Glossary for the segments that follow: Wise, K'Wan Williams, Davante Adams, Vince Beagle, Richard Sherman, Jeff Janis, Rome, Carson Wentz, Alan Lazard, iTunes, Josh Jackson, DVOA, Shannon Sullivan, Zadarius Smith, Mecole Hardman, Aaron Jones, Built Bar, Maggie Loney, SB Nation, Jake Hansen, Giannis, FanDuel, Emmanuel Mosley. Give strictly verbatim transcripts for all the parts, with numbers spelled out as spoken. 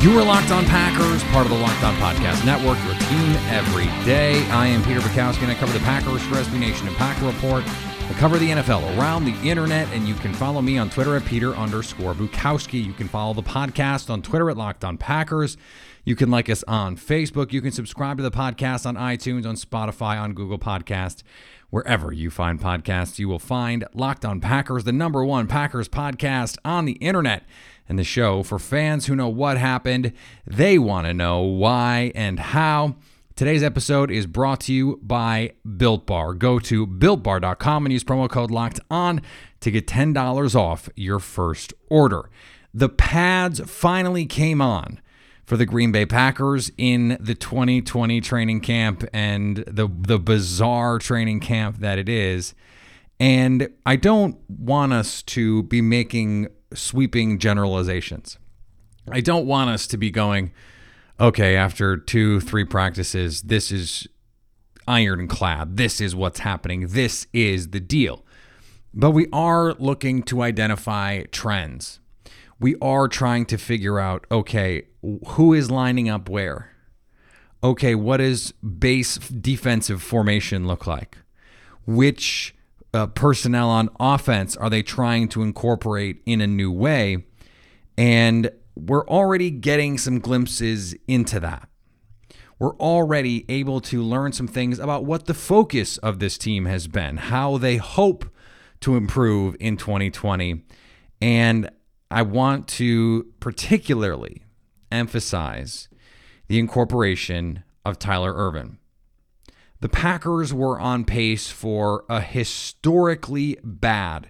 You are Locked On Packers, part of the Locked On Podcast Network, your team every day. I am Peter Bukowski, and I cover the Packers for S B Nation and Packer Report. I cover the N F L around the internet, and you can follow me on Twitter at Peter underscore Bukowski. You can follow the podcast on Twitter at Locked On Packers. You can like us on Facebook. You can subscribe to the podcast on iTunes, on Spotify, on Google Podcasts. Wherever you find podcasts, you will find Locked On Packers, the number one Packers podcast on the internet. And the show for fans who know what happened, they want to know why and how. Today's episode is brought to you by Built Bar. Go to built bar dot com and use promo code LOCKEDON to get ten dollars off your first order. The pads finally came on for the Green Bay Packers in the twenty twenty training camp and the, the bizarre training camp that it is. And I don't want us to be making sweeping generalizations. I don't want us to be going, okay, after two, three practices, this is ironclad. This is what's happening. This is the deal. But we are looking to identify trends. We are trying to figure out, okay, who is lining up where? Okay, what does base defensive formation look like? Which Uh, personnel on offense are they trying to incorporate in a new way? And we're already getting some glimpses into that. We're already able to learn some things about what the focus of this team has been, how they hope to improve in twenty twenty. And I want to particularly emphasize the incorporation of Tyler Ervin. The Packers were on pace for a historically bad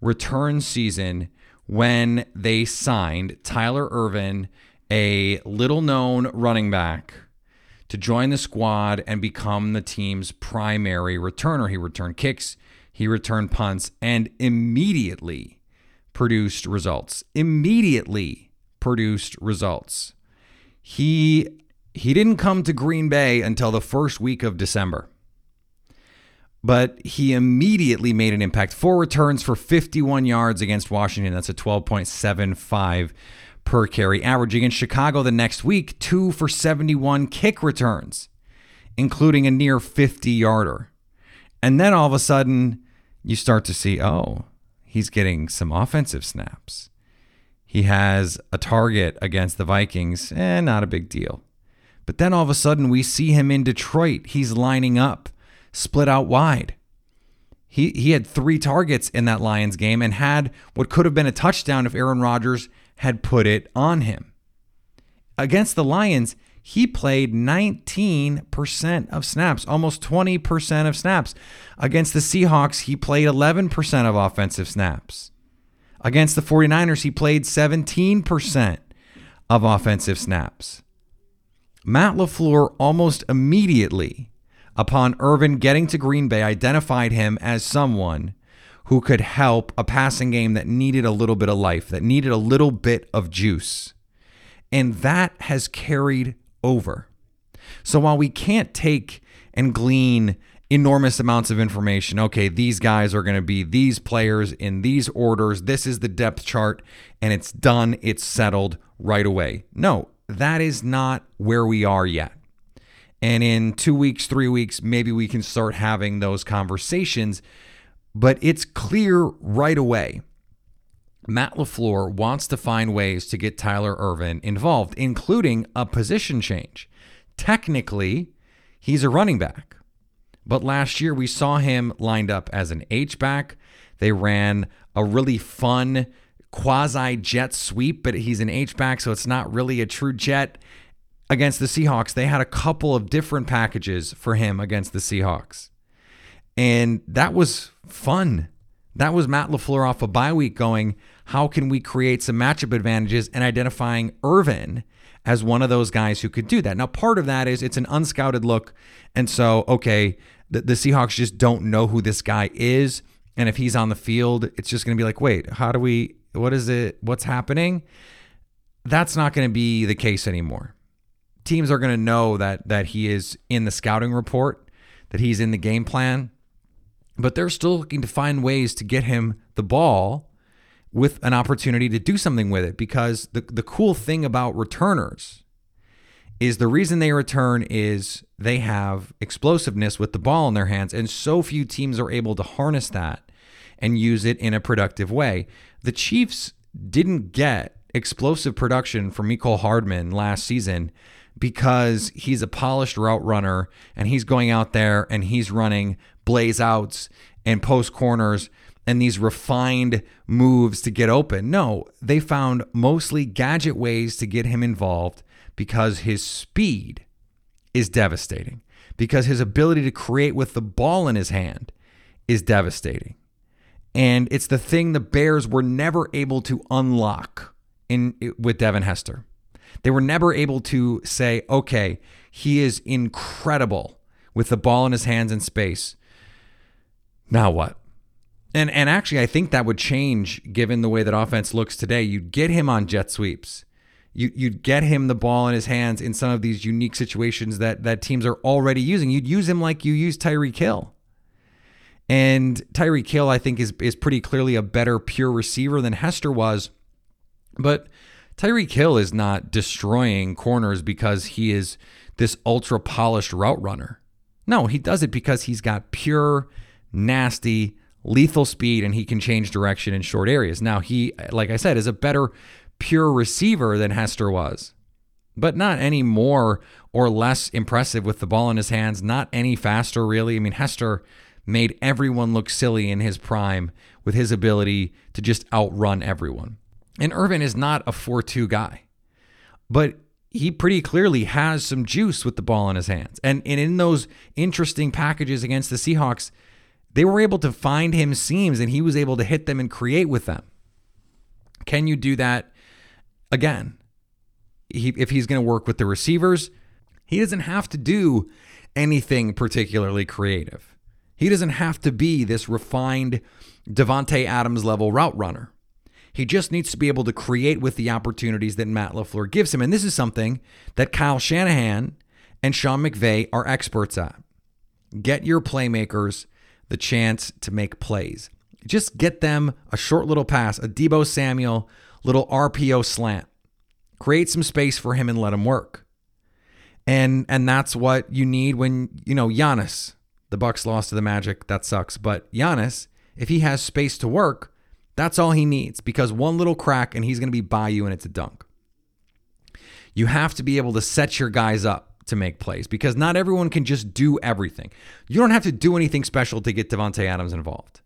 return season when they signed Tyler Ervin, a little-known running back, to join the squad and become the team's primary returner. He returned kicks, he returned punts, and immediately produced results. Immediately produced results. He... He didn't come to Green Bay until the first week of December, but he immediately made an impact. Four returns for fifty-one yards against Washington. That's a twelve point seven five per carry average. Against Chicago the next week, two for seventy-one kick returns, including a near fifty yarder. And then all of a sudden you start to see, oh, he's getting some offensive snaps. He has a target against the Vikings, eh, not a big deal. But then all of a sudden we see him in Detroit. He's lining up, split out wide. He he had three targets in that Lions game and had what could have been a touchdown if Aaron Rodgers had put it on him. Against the Lions, he played nineteen percent of snaps, almost twenty percent of snaps. Against the Seahawks, he played eleven percent of offensive snaps. Against the forty-niners, he played seventeen percent of offensive snaps. Matt LaFleur almost immediately, upon Ervin getting to Green Bay, identified him as someone who could help a passing game that needed a little bit of life, that needed a little bit of juice. And that has carried over. So while we can't take and glean enormous amounts of information, okay, these guys are going to be these players in these orders, this is the depth chart, and it's done, it's settled right away. No. That is not where we are yet. And in two weeks, three weeks, maybe we can start having those conversations. But it's clear right away, Matt LaFleur wants to find ways to get Tyler Ervin involved, including a position change. Technically, he's a running back. But last year, we saw him lined up as an H-back. They ran a really fun quasi-jet sweep, but he's an H-back, so it's not really a true jet. Against the Seahawks, they had a couple of different packages for him against the Seahawks. And that was fun. That was Matt LaFleur off a bye week going, how can we create some matchup advantages, and identifying Ervin as one of those guys who could do that. Now, part of that is it's an unscouted look. And so, okay, the, the Seahawks just don't know who this guy is. And if he's on the field, it's just going to be like, wait, how do we, what is it? What's happening? That's not going to be the case anymore. Teams are going to know that that he is in the scouting report, that he's in the game plan, but they're still looking to find ways to get him the ball with an opportunity to do something with it, because the, the cool thing about returners is the reason they return is they have explosiveness with the ball in their hands, and so few teams are able to harness that and use it in a productive way. The Chiefs didn't get explosive production from Mecole Hardman last season because he's a polished route runner and he's going out there and he's running blaze outs and post corners and these refined moves to get open. No, they found mostly gadget ways to get him involved because his speed is devastating, because his ability to create with the ball in his hand is devastating. And it's the thing the Bears were never able to unlock in with Devin Hester. They were never able to say, okay, he is incredible with the ball in his hands in space. Now what? And and actually, I think that would change given the way that offense looks today. You'd get him on jet sweeps. You, you'd get him the ball in his hands in some of these unique situations that, that teams are already using. You'd use him like you use Tyreek Hill. And Tyreek Hill, I think, is, is pretty clearly a better pure receiver than Hester was. But Tyreek Hill is not destroying corners because he is this ultra polished route runner. No, he does it because he's got pure, nasty, lethal speed, and he can change direction in short areas. Now, he, like I said, is a better pure receiver than Hester was, but not any more or less impressive with the ball in his hands, not any faster, really. I mean, Hester made everyone look silly in his prime with his ability to just outrun everyone. And Ervin is not a four two guy, but he pretty clearly has some juice with the ball in his hands. And, and in those interesting packages against the Seahawks, they were able to find him seams, and he was able to hit them and create with them. Can you do that again? He, if he's going to work with the receivers, he doesn't have to do anything particularly creative. He doesn't have to be this refined Davante Adams level route runner. He just needs to be able to create with the opportunities that Matt LaFleur gives him. And this is something that Kyle Shanahan and Sean McVay are experts at. Get your playmakers the chance to make plays. Just get them a short little pass, a Deebo Samuel, little R P O slant. Create some space for him and let him work. And and that's what you need when, you know, Giannis, the Bucks lost to the Magic. That sucks. But Giannis, if he has space to work, that's all he needs, because one little crack and he's going to be by you and it's a dunk. You have to be able to set your guys up to make plays, because not everyone can just do everything. You don't have to do anything special to get Davante Adams involved,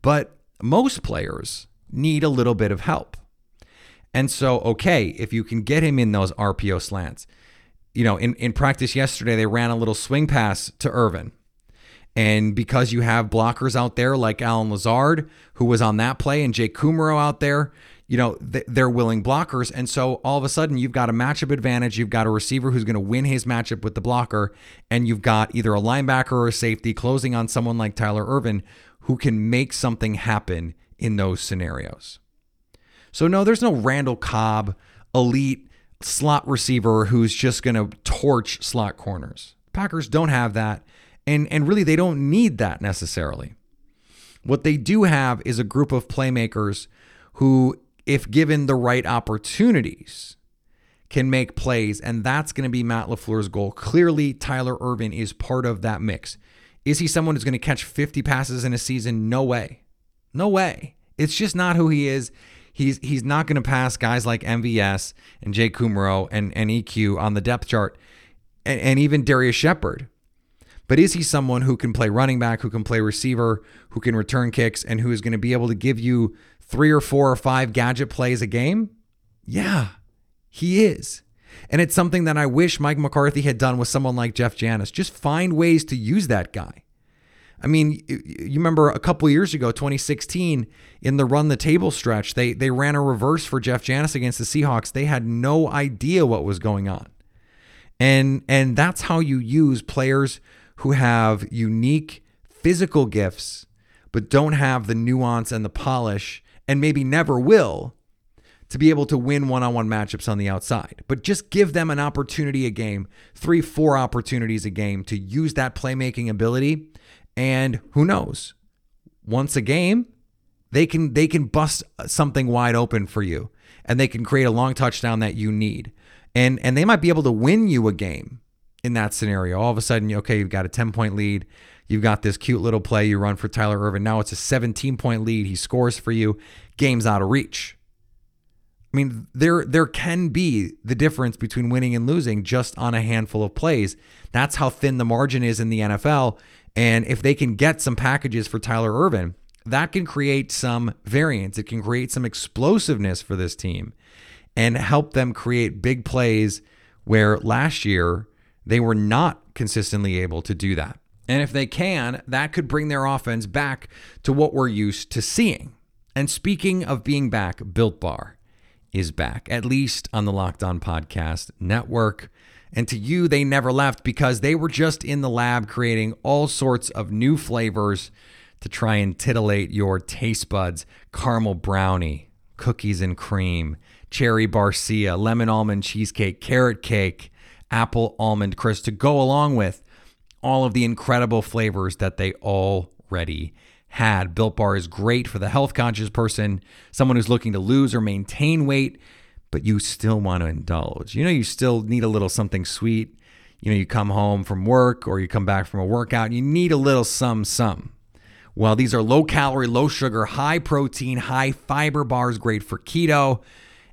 but most players need a little bit of help. And so, okay, if you can get him in those R P O slants, you know, in, in practice yesterday, they ran a little swing pass to Ervin. And because you have blockers out there like Alan Lazard, who was on that play, and Jake Kumerow out there, you know, they're willing blockers. And so all of a sudden you've got a matchup advantage. You've got a receiver who's going to win his matchup with the blocker. And you've got either a linebacker or a safety closing on someone like Tyler Ervin who can make something happen in those scenarios. So no, there's no Randall Cobb elite slot receiver who's just going to torch slot corners. Packers don't have that. And and really, they don't need that necessarily. What they do have is a group of playmakers who, if given the right opportunities, can make plays, and that's going to be Matt LaFleur's goal. Clearly, Tyler Ervin is part of that mix. Is he someone who's going to catch fifty passes in a season? No way. No way. It's just not who he is. He's he's not going to pass guys like M V S and Jake Kumerow and, and E Q on the depth chart, and, and even Darius Shepard. But is he someone who can play running back, who can play receiver, who can return kicks, and who is going to be able to give you three or four or five gadget plays a game? Yeah, he is. And it's something that I wish Mike McCarthy had done with someone like Jeff Janis. Just find ways to use that guy. I mean, you remember a couple years ago, twenty sixteen, in the run the table stretch, they they ran a reverse for Jeff Janis against the Seahawks. They had no idea what was going on. And and that's how you use players who have unique physical gifts, but don't have the nuance and the polish, and maybe never will, to be able to win one-on-one matchups on the outside. But just give them an opportunity a game, three, four opportunities a game to use that playmaking ability. And who knows, once a game, they can they can bust something wide open for you, and they can create a long touchdown that you need. And, and they might be able to win you a game in that scenario. All of a sudden, okay, you've got a ten-point lead. You've got this cute little play you run for Tyler Ervin. Now it's a seventeen-point lead. He scores for you. Game's out of reach. I mean, there there can be the difference between winning and losing just on a handful of plays. That's how thin the margin is in the N F L. And if they can get some packages for Tyler Ervin, that can create some variance. It can create some explosiveness for this team and help them create big plays where last year they were not consistently able to do that. And if they can, that could bring their offense back to what we're used to seeing. And speaking of being back, Built Bar is back, at least on the Locked On Podcast Network. And to you, they never left, because they were just in the lab creating all sorts of new flavors to try and titillate your taste buds. Caramel brownie, cookies and cream, cherry barcia, lemon almond cheesecake, carrot cake, apple almond crisp, to go along with all of the incredible flavors that they already had. Built Bar is great for the health conscious person, someone who's looking to lose or maintain weight, but you still want to indulge. You know, you still need a little something sweet. You know, you come home from work or you come back from a workout, and you need a little some, some. Well, these are low calorie, low sugar, high protein, high fiber bars, great for keto.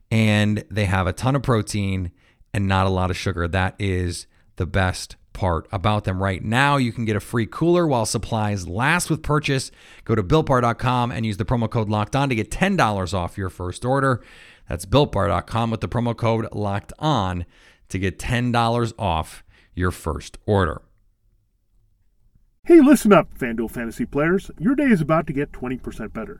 And they have a ton of protein and not a lot of sugar. That is the best part about them. Right now, you can get a free cooler while supplies last with purchase. Go to built bar dot com and use the promo code Locked On to get ten dollars off your first order. That's built bar dot com with the promo code Locked On to get ten dollars off your first order. Hey, listen up, FanDuel Fantasy players. Your day is about to get twenty percent better.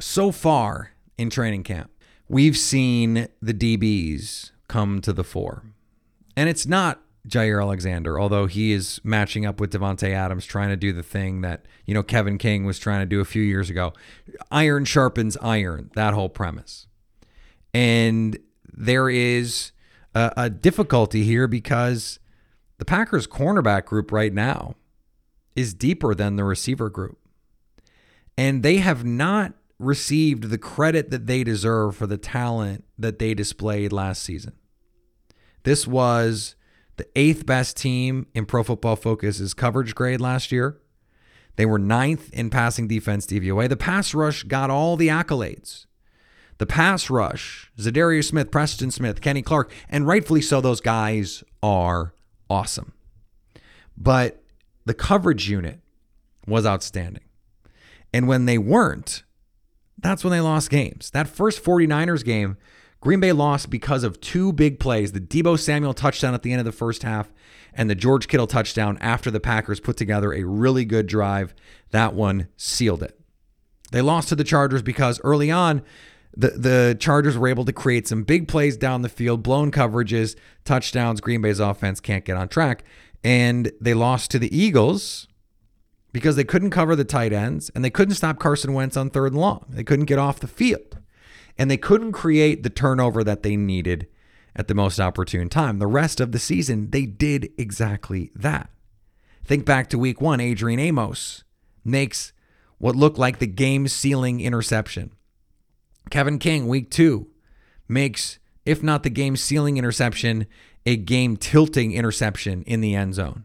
So far in training camp, we've seen the D Bs come to the fore. And it's not Jair Alexander, although he is matching up with Davante Adams, trying to do the thing that, you know, Kevin King was trying to do a few years ago. Iron sharpens iron, that whole premise. And there is a, a difficulty here because the Packers cornerback group right now is deeper than the receiver group. And they have not received the credit that they deserve for the talent that they displayed last season. This was the eighth best team in Pro Football Focus's coverage grade last year. They were ninth in passing defense D V O A. The pass rush got all the accolades. The pass rush, Zadarius Smith, Preston Smith, Kenny Clark, and rightfully so, those guys are awesome. But the coverage unit was outstanding. And when they weren't, that's when they lost games. That first 49ers game, Green Bay lost because of two big plays, the Deebo Samuel touchdown at the end of the first half and the George Kittle touchdown after the Packers put together a really good drive. That one sealed it. They lost to the Chargers because early on, the, the Chargers were able to create some big plays down the field, blown coverages, touchdowns. Green Bay's offense can't get on track. And they lost to the Eagles because they couldn't cover the tight ends and they couldn't stop Carson Wentz on third and long. They couldn't get off the field. And they couldn't create the turnover that they needed at the most opportune time. The rest of the season, they did exactly that. Think back to week one, Adrian Amos makes what looked like the game-sealing interception. Kevin King, week two, makes, if not the game-sealing interception, a game-tilting interception in the end zone.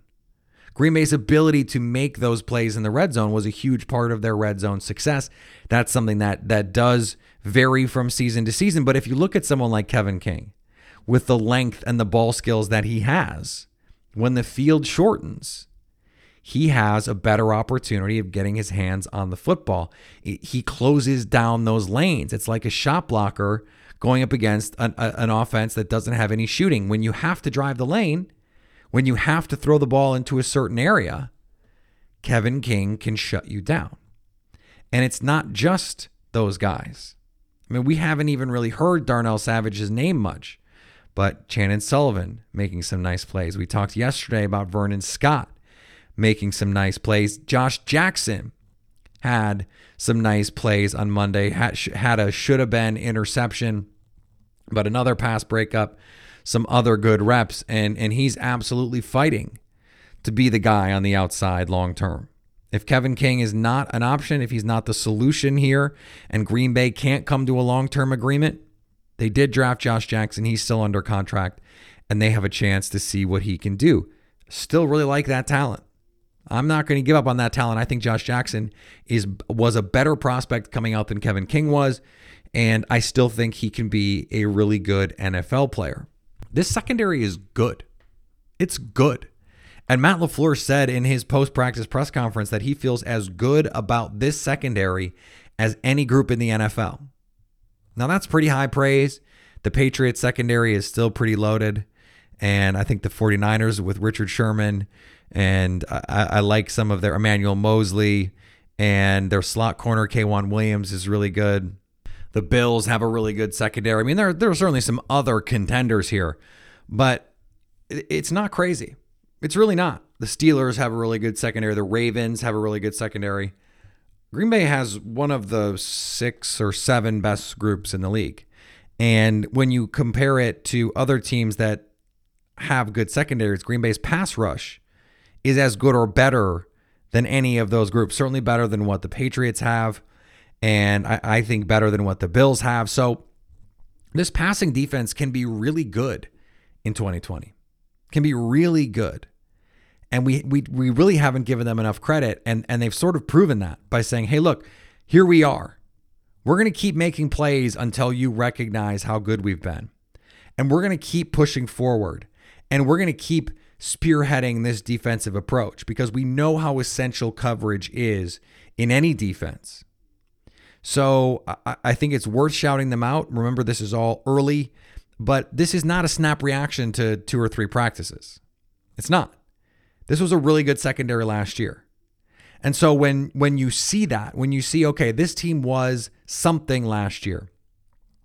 Green Bay's ability to make those plays in the red zone was a huge part of their red zone success. That's something that that does vary from season to season. But if you look at someone like Kevin King, with the length and the ball skills that he has, when the field shortens, he has a better opportunity of getting his hands on the football. He closes down those lanes. It's like a shot blocker going up against an, a, an offense that doesn't have any shooting. When you have to drive the lane, when you have to throw the ball into a certain area, Kevin King can shut you down. And it's not just those guys. I mean, we haven't even really heard Darnell Savage's name much, but Shannon Sullivan making some nice plays. We talked yesterday about Vernon Scott making some nice plays. Josh Jackson had some nice plays on Monday, had a shoulda been interception, but another pass breakup, some other good reps, and and he's absolutely fighting to be the guy on the outside long term. If Kevin King is not an option, if he's not the solution here, and Green Bay can't come to a long-term agreement, they did draft Josh Jackson. He's still under contract, and they have a chance to see what he can do. Still really like that talent. I'm not going to give up on that talent. I think Josh Jackson is was a better prospect coming out than Kevin King was, and I still think he can be a really good N F L player. This secondary is good. It's good. And Matt LaFleur said in his post-practice press conference that he feels as good about this secondary as any group in the N F L. Now, that's pretty high praise. The Patriots secondary is still pretty loaded. And I think the 49ers with Richard Sherman, and I, I like some of their Emmanuel Mosley, and their slot corner, K'Wan Williams, is really good. The Bills have a really good secondary. I mean, there, there are certainly some other contenders here, but it's not crazy. It's really not. The Steelers have a really good secondary. The Ravens have a really good secondary. Green Bay has one of the six or seven best groups in the league. And when you compare it to other teams that have good secondaries, Green Bay's pass rush is as good or better than any of those groups, certainly better than what the Patriots have. And I, I think better than what the Bills have. So this passing defense can be really good in twenty twenty. Can be really good. And we we we really haven't given them enough credit. And, and they've sort of proven that by saying, hey, look, here we are. We're going to keep making plays until you recognize how good we've been. And we're going to keep pushing forward. And we're going to keep spearheading this defensive approach because we know how essential coverage is in any defense. So I think it's worth shouting them out. Remember, this is all early, but this is not a snap reaction to two or three practices. It's not. This was a really good secondary last year. And so when when you see that, when you see, okay, this team was something last year,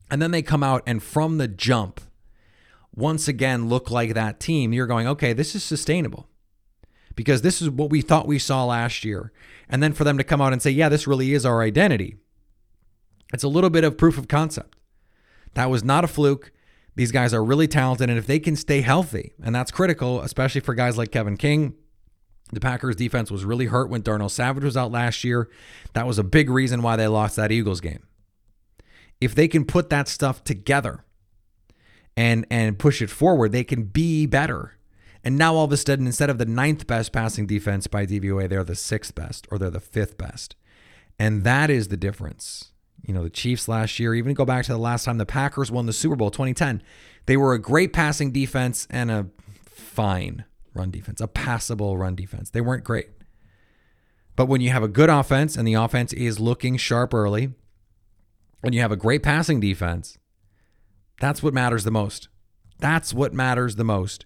and then they come out and from the jump, once again, look like that team, you're going, okay, this is sustainable. Because this is what we thought we saw last year. And then for them to come out and say, yeah, this really is our identity. It's a little bit of proof of concept. That was not a fluke. These guys are really talented, and if they can stay healthy, and that's critical, especially for guys like Kevin King. The Packers defense was really hurt when Darnell Savage was out last year. That was a big reason why they lost that Eagles game. If they can put that stuff together and, and push it forward, they can be better. And now all of a sudden, instead of the ninth best passing defense by D V O A, they're the sixth best, or they're the fifth best. And that is the difference. You know, the Chiefs last year, even go back to the last time the Packers won the Super Bowl, twenty ten, they were a great passing defense and a fine run defense, a passable run defense. They weren't great. But when you have a good offense and the offense is looking sharp early, when you have a great passing defense, that's what matters the most. That's what matters the most.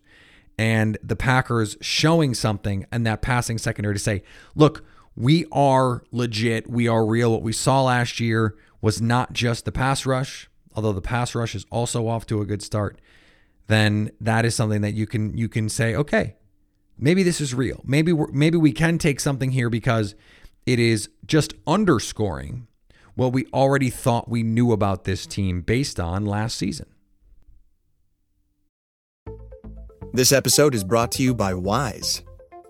And the Packers showing something and that passing secondary to say, look, we are legit. We are real. What we saw last year was not just the pass rush, although the pass rush is also off to a good start. Then that is something that you can you can say, okay, maybe this is real. Maybe we're, maybe we can take something here, because it is just underscoring what we already thought we knew about this team based on last season. This episode is brought to you by Wise.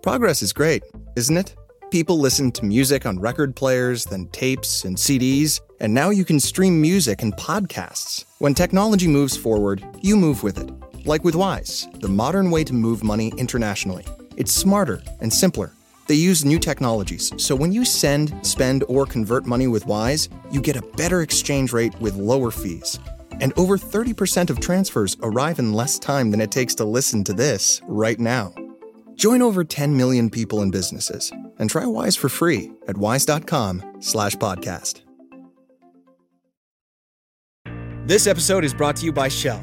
Progress is great, isn't it? People listen to music on record players, then tapes and C Ds, and now you can stream music and podcasts. When technology moves forward, you move with it. Like with Wise, the modern way to move money internationally. It's smarter and simpler. They use new technologies, so when you send, spend, or convert money with Wise, you get a better exchange rate with lower fees. And over thirty percent of transfers arrive in less time than it takes to listen to this right now. Join over ten million people and businesses, and try Wise for free at wise.com slash podcast. This episode is brought to you by Shell.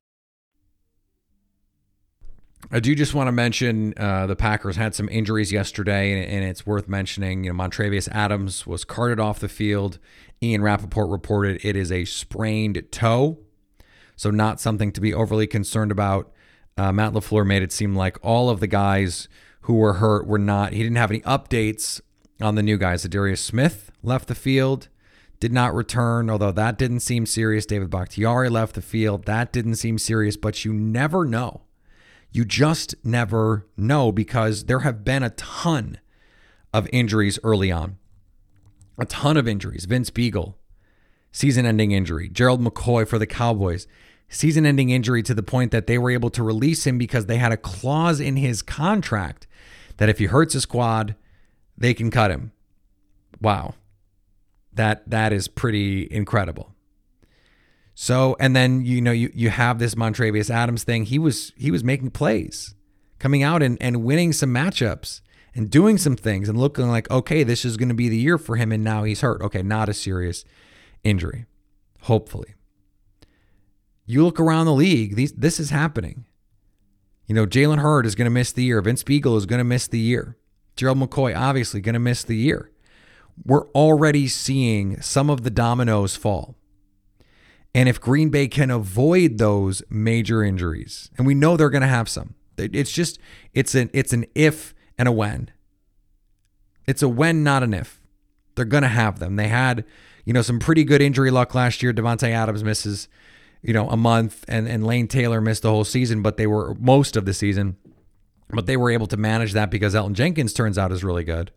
I do just want to mention uh, the Packers had some injuries yesterday, and, and it's worth mentioning. You know, Montravius Adams was carted off the field. Ian Rappaport reported it is a sprained toe, so not something to be overly concerned about. Uh, Matt LaFleur made it seem like all of the guys who were hurt were not. He didn't have any updates on the new guys. Adarius Smith left the field, did not return, although that didn't seem serious. David Bakhtiari left the field. That didn't seem serious, but you never know. You just never know, because there have been a ton of injuries early on. A ton of injuries. Vince Beagle, season-ending injury. Gerald McCoy for the Cowboys, season-ending injury, to the point that they were able to release him because they had a clause in his contract that if he hurts his quad, they can cut him. Wow. That that is pretty incredible. So, and then, you know, you, you have this Montravius Adams thing. He was he was making plays, coming out and, and winning some matchups and doing some things and looking like, okay, this is going to be the year for him, and now he's hurt. Okay, not a serious injury, hopefully. You look around the league, these, this is happening. You know, Jalen Hurd is going to miss the year. Vince Beagle is going to miss the year. Gerald McCoy, obviously, going to miss the year. We're already seeing some of the dominoes fall. And if Green Bay can avoid those major injuries, and we know they're going to have some, it's just, it's an, it's an if and a when. It's a when, not an if. They're going to have them. They had, you know, some pretty good injury luck last year. Davante Adams misses, you know, a month, and, and Lane Taylor missed the whole season, but they were most of the season, but they were able to manage that because Elton Jenkins turns out is really good.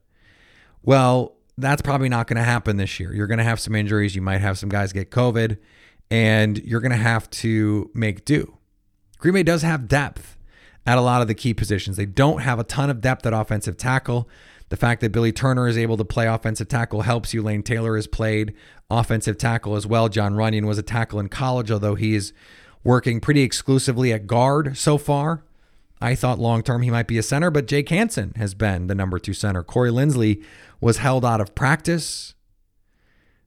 Well, that's probably not going to happen this year. You're going to have some injuries. You might have some guys get COVID. And you're going to have to make do. Green Bay does have depth at a lot of the key positions. They don't have a ton of depth at offensive tackle. The fact that Billy Turner is able to play offensive tackle helps you. Lane Taylor has played offensive tackle as well. John Runyon was a tackle in college, although he is working pretty exclusively at guard so far. I thought long-term he might be a center, but Jake Hansen has been the number two center. Corey Linsley was held out of practice.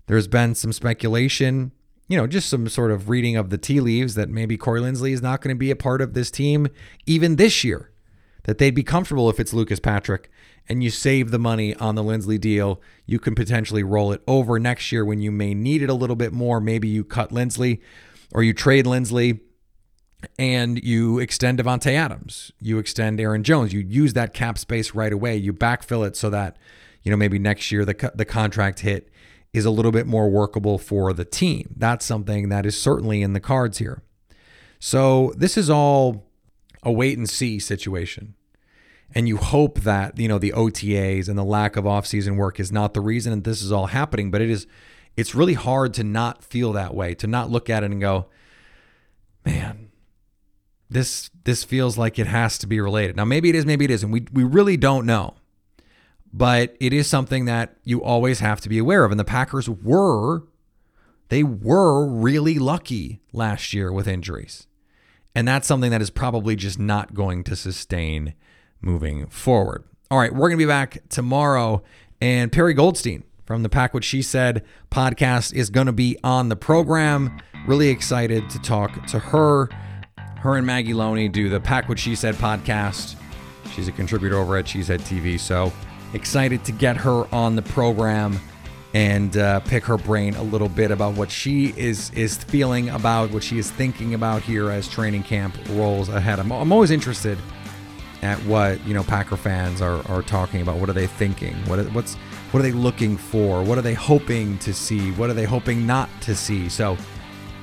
There's been some speculation, you know, just some sort of reading of the tea leaves, that maybe Corey Linsley is not going to be a part of this team even this year, that they'd be comfortable if it's Lucas Patrick and you save the money on the Linsley deal. You can potentially roll it over next year when you may need it a little bit more. Maybe you cut Linsley or you trade Linsley and you extend Davante Adams, you extend Aaron Jones, you use that cap space right away, you backfill it so that, you know, maybe next year the the contract hit is a little bit more workable for the team. That's something that is certainly in the cards here. So this is all a wait and see situation. And you hope that, you know, the O T As and the lack of offseason work is not the reason that this is all happening, but it is, it's really hard to not feel that way, to not look at it and go, man, this this feels like it has to be related. Now, maybe it is, maybe it isn't. We we really don't know. But it is something that you always have to be aware of. And the Packers were, they were really lucky last year with injuries. And that's something that is probably just not going to sustain moving forward. All right, we're going to be back tomorrow. And Perry Goldstein from the Pack What She Said podcast is going to be on the program. Really excited to talk to her. Her and Maggie Loney do the Pack What She Said podcast. She's a contributor over at Cheesehead T V. So excited to get her on the program and uh, pick her brain a little bit about what she is is feeling about, what she is thinking about here as training camp rolls ahead. I'm, I'm always interested at what, you know, Packer fans are are talking about. What are they thinking? What are, what's what are they looking for? What are they hoping to see? What are they hoping not to see? So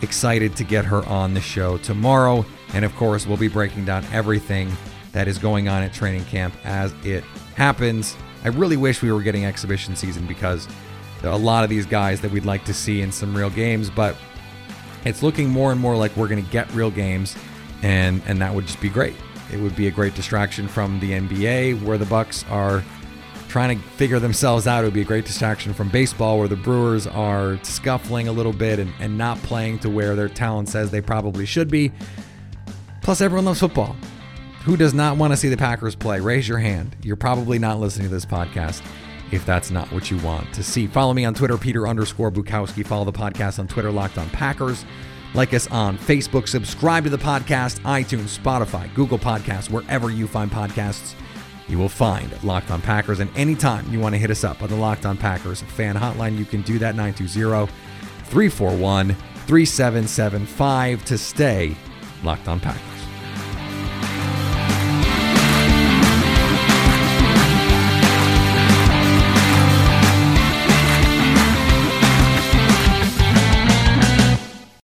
excited to get her on the show tomorrow. And of course, we'll be breaking down everything that is going on at training camp as it happens. I really wish we were getting exhibition season because there are a lot of these guys that we'd like to see in some real games, but it's looking more and more like we're going to get real games, and and that would just be great. It would be a great distraction from the N B A, where the Bucks are trying to figure themselves out. It would be a great distraction from baseball, where the Brewers are scuffling a little bit and, and not playing to where their talent says they probably should be. Plus, everyone loves football. Who does not want to see the Packers play? Raise your hand. You're probably not listening to this podcast if that's not what you want to see. Follow me on Twitter, Peter underscore Bukowski. Follow the podcast on Twitter, Locked On Packers. Like us on Facebook. Subscribe to the podcast, iTunes, Spotify, Google Podcasts, wherever you find podcasts. You will find Locked On Packers. And anytime you want to hit us up on the Locked On Packers fan hotline, you can do that, nine two zero, three four one, three seven seven five, to stay Locked On Packers.